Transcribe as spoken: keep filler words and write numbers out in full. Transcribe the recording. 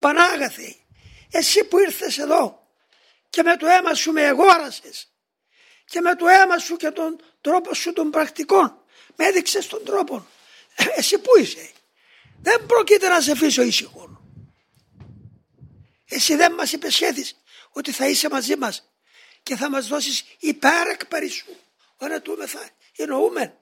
Πανάγαθε, εσύ που ήρθες εδώ και με το αίμα σου με εγόρασες και με το αίμα σου και τον τρόπο σου των πρακτικών με έδειξες τον τρόπο, εσύ που είσαι? Δεν πρόκειται να σε αφήσω ήσυχον. Εσύ δεν μας υπεσχέθεις ότι θα είσαι μαζί μας και θα μας δώσεις υπέρ εκ περισσού, ο ενετούμεθα, εννοούμεν.